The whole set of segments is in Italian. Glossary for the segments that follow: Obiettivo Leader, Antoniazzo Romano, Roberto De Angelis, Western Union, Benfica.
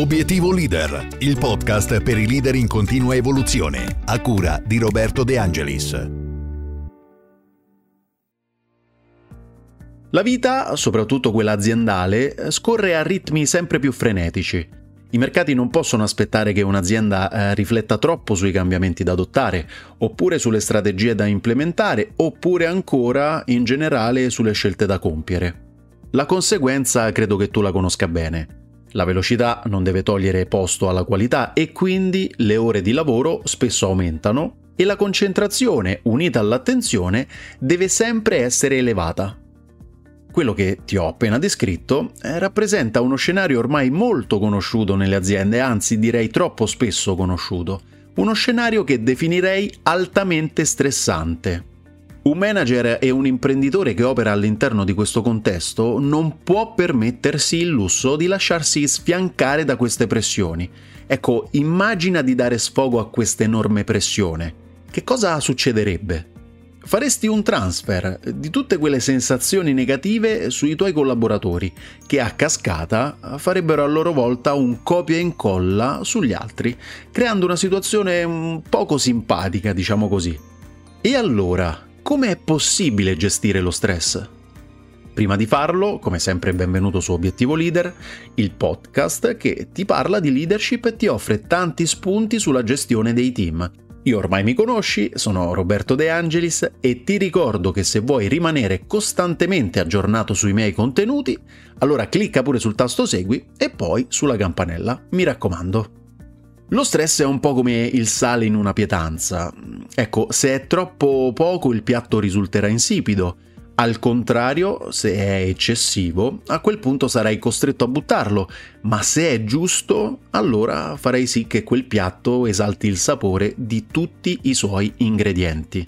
Obiettivo Leader, il podcast per i leader in continua evoluzione, a cura di Roberto De Angelis. La vita, soprattutto quella aziendale, scorre a ritmi sempre più frenetici. I mercati non possono aspettare che un'azienda rifletta troppo sui cambiamenti da adottare, oppure sulle strategie da implementare, oppure ancora, in generale, sulle scelte da compiere. La conseguenza credo che tu la conosca bene. La velocità non deve togliere posto alla qualità e quindi le ore di lavoro spesso aumentano e la concentrazione unita all'attenzione deve sempre essere elevata. Quello che ti ho appena descritto rappresenta uno scenario ormai molto conosciuto nelle aziende, anzi direi troppo spesso conosciuto, uno scenario che definirei altamente stressante. Un manager e un imprenditore che opera all'interno di questo contesto non può permettersi il lusso di lasciarsi sfiancare da queste pressioni. Ecco, immagina di dare sfogo a questa enorme pressione. Che cosa succederebbe? Faresti un transfer di tutte quelle sensazioni negative sui tuoi collaboratori, che a cascata farebbero a loro volta un copia e incolla sugli altri, creando una situazione poco simpatica, diciamo così. E allora, come è possibile gestire lo stress? Prima di farlo, come sempre benvenuto su Obiettivo Leader, il podcast che ti parla di leadership e ti offre tanti spunti sulla gestione dei team. Io ormai mi conosci, sono Roberto De Angelis e ti ricordo che se vuoi rimanere costantemente aggiornato sui miei contenuti, allora clicca pure sul tasto segui e poi sulla campanella, mi raccomando. Lo stress è un po' come il sale in una pietanza. Ecco, se è troppo poco il piatto risulterà insipido. Al contrario, se è eccessivo, a quel punto sarai costretto a buttarlo, ma se è giusto, allora farai sì che quel piatto esalti il sapore di tutti i suoi ingredienti.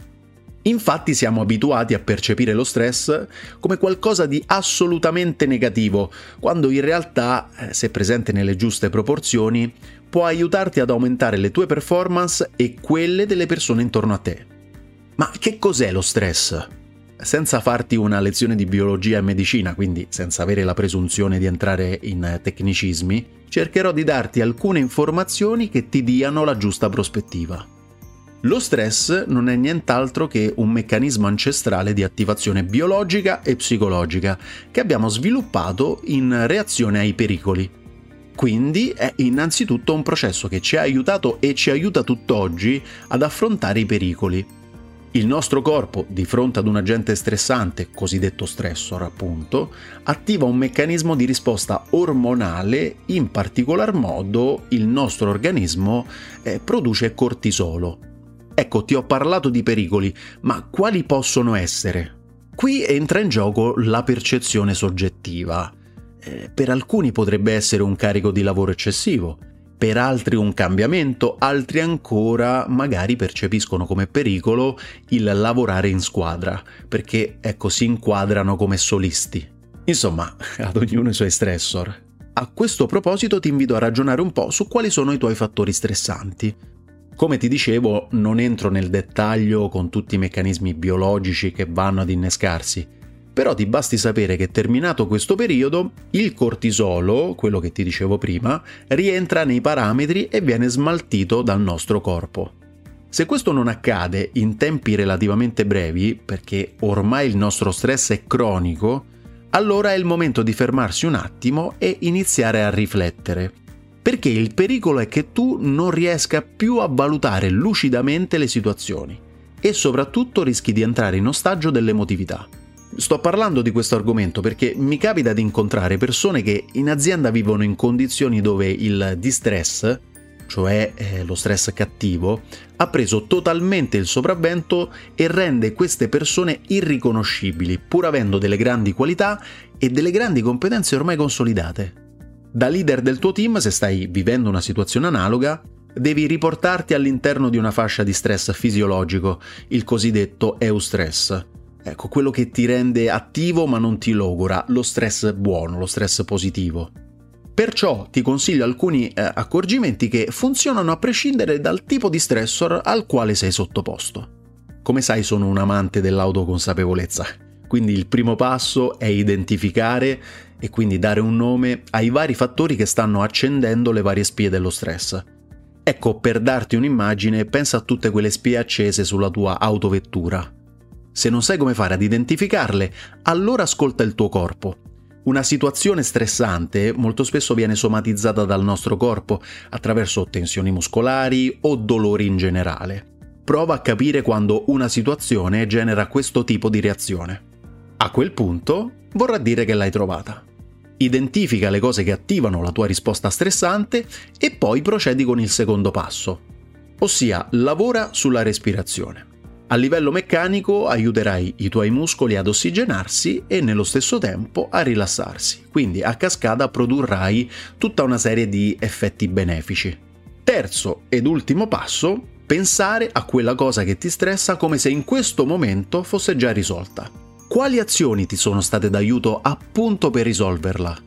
Infatti siamo abituati a percepire lo stress come qualcosa di assolutamente negativo, quando in realtà, se presente nelle giuste proporzioni, può aiutarti ad aumentare le tue performance e quelle delle persone intorno a te. Ma che cos'è lo stress? Senza farti una lezione di biologia e medicina, quindi senza avere la presunzione di entrare in tecnicismi, cercherò di darti alcune informazioni che ti diano la giusta prospettiva. Lo stress non è nient'altro che un meccanismo ancestrale di attivazione biologica e psicologica che abbiamo sviluppato in reazione ai pericoli. Quindi è innanzitutto un processo che ci ha aiutato e ci aiuta tutt'oggi ad affrontare i pericoli. Il nostro corpo, di fronte ad un agente stressante, cosiddetto stressor appunto, attiva un meccanismo di risposta ormonale, in particolar modo il nostro organismo produce cortisolo. Ecco, ti ho parlato di pericoli, ma quali possono essere? Qui entra in gioco la percezione soggettiva. Per alcuni potrebbe essere un carico di lavoro eccessivo, per altri un cambiamento, altri ancora magari percepiscono come pericolo il lavorare in squadra, perché ecco si inquadrano come solisti. Insomma, ad ognuno i suoi stressor. A questo proposito ti invito a ragionare un po' su quali sono i tuoi fattori stressanti. Come ti dicevo, non entro nel dettaglio con tutti i meccanismi biologici che vanno ad innescarsi. Però ti basti sapere che terminato questo periodo, il cortisolo, quello che ti dicevo prima, rientra nei parametri e viene smaltito dal nostro corpo. Se questo non accade in tempi relativamente brevi, perché ormai il nostro stress è cronico, allora è il momento di fermarsi un attimo e iniziare a riflettere. Perché il pericolo è che tu non riesca più a valutare lucidamente le situazioni e soprattutto rischi di entrare in ostaggio dell'emotività. Sto parlando di questo argomento perché mi capita di incontrare persone che in azienda vivono in condizioni dove il distress, cioè lo stress cattivo, ha preso totalmente il sopravvento e rende queste persone irriconoscibili, pur avendo delle grandi qualità e delle grandi competenze ormai consolidate. Da leader del tuo team, se stai vivendo una situazione analoga, devi riportarti all'interno di una fascia di stress fisiologico, il cosiddetto eustress. Ecco, quello che ti rende attivo ma non ti logora, lo stress buono, lo stress positivo. Perciò ti consiglio alcuni accorgimenti che funzionano a prescindere dal tipo di stressor al quale sei sottoposto. Come sai, sono un amante dell'autoconsapevolezza, Quindi il primo passo è identificare e quindi dare un nome ai vari fattori che stanno accendendo le varie spie dello stress. Ecco, per darti un'immagine, pensa a tutte quelle spie accese sulla tua autovettura. Se non sai come fare ad identificarle, allora ascolta il tuo corpo. Una situazione stressante molto spesso viene somatizzata dal nostro corpo attraverso tensioni muscolari o dolori in generale. Prova a capire quando una situazione genera questo tipo di reazione. A quel punto vorrà dire che l'hai trovata. Identifica le cose che attivano la tua risposta stressante e poi procedi con il secondo passo, ossia lavora sulla respirazione. A livello meccanico aiuterai i tuoi muscoli ad ossigenarsi e nello stesso tempo a rilassarsi, quindi a cascata produrrai tutta una serie di effetti benefici. Terzo ed ultimo passo, pensare a quella cosa che ti stressa come se in questo momento fosse già risolta. Quali azioni ti sono state d'aiuto appunto per risolverla?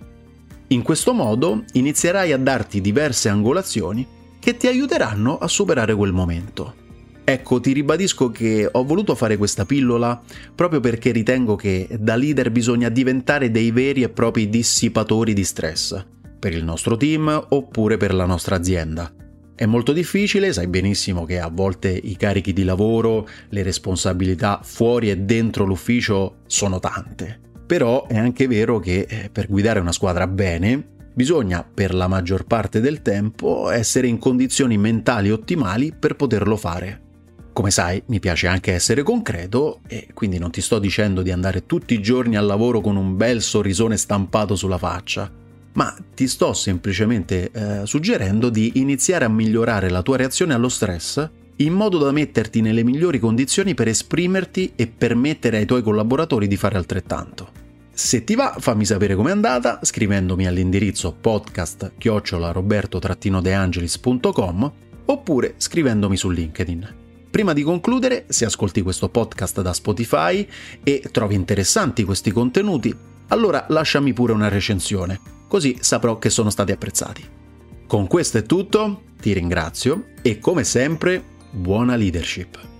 In questo modo inizierai a darti diverse angolazioni che ti aiuteranno a superare quel momento. Ecco, ti ribadisco che ho voluto fare questa pillola proprio perché ritengo che da leader bisogna diventare dei veri e propri dissipatori di stress, per il nostro team oppure per la nostra azienda. È molto difficile, sai benissimo che a volte i carichi di lavoro, le responsabilità fuori e dentro l'ufficio sono tante. Però è anche vero che per guidare una squadra bene bisogna, per la maggior parte del tempo, essere in condizioni mentali ottimali per poterlo fare. Come sai, mi piace anche essere concreto e quindi non ti sto dicendo di andare tutti i giorni al lavoro con un bel sorrisone stampato sulla faccia, ma ti sto semplicemente suggerendo di iniziare a migliorare la tua reazione allo stress in modo da metterti nelle migliori condizioni per esprimerti e permettere ai tuoi collaboratori di fare altrettanto. Se ti va, fammi sapere com'è andata scrivendomi all'indirizzo podcast@roberto-deangelis.com oppure scrivendomi su LinkedIn. Prima di concludere, se ascolti questo podcast da Spotify e trovi interessanti questi contenuti, allora lasciami pure una recensione, così saprò che sono stati apprezzati. Con questo è tutto, ti ringrazio e come sempre, buona leadership!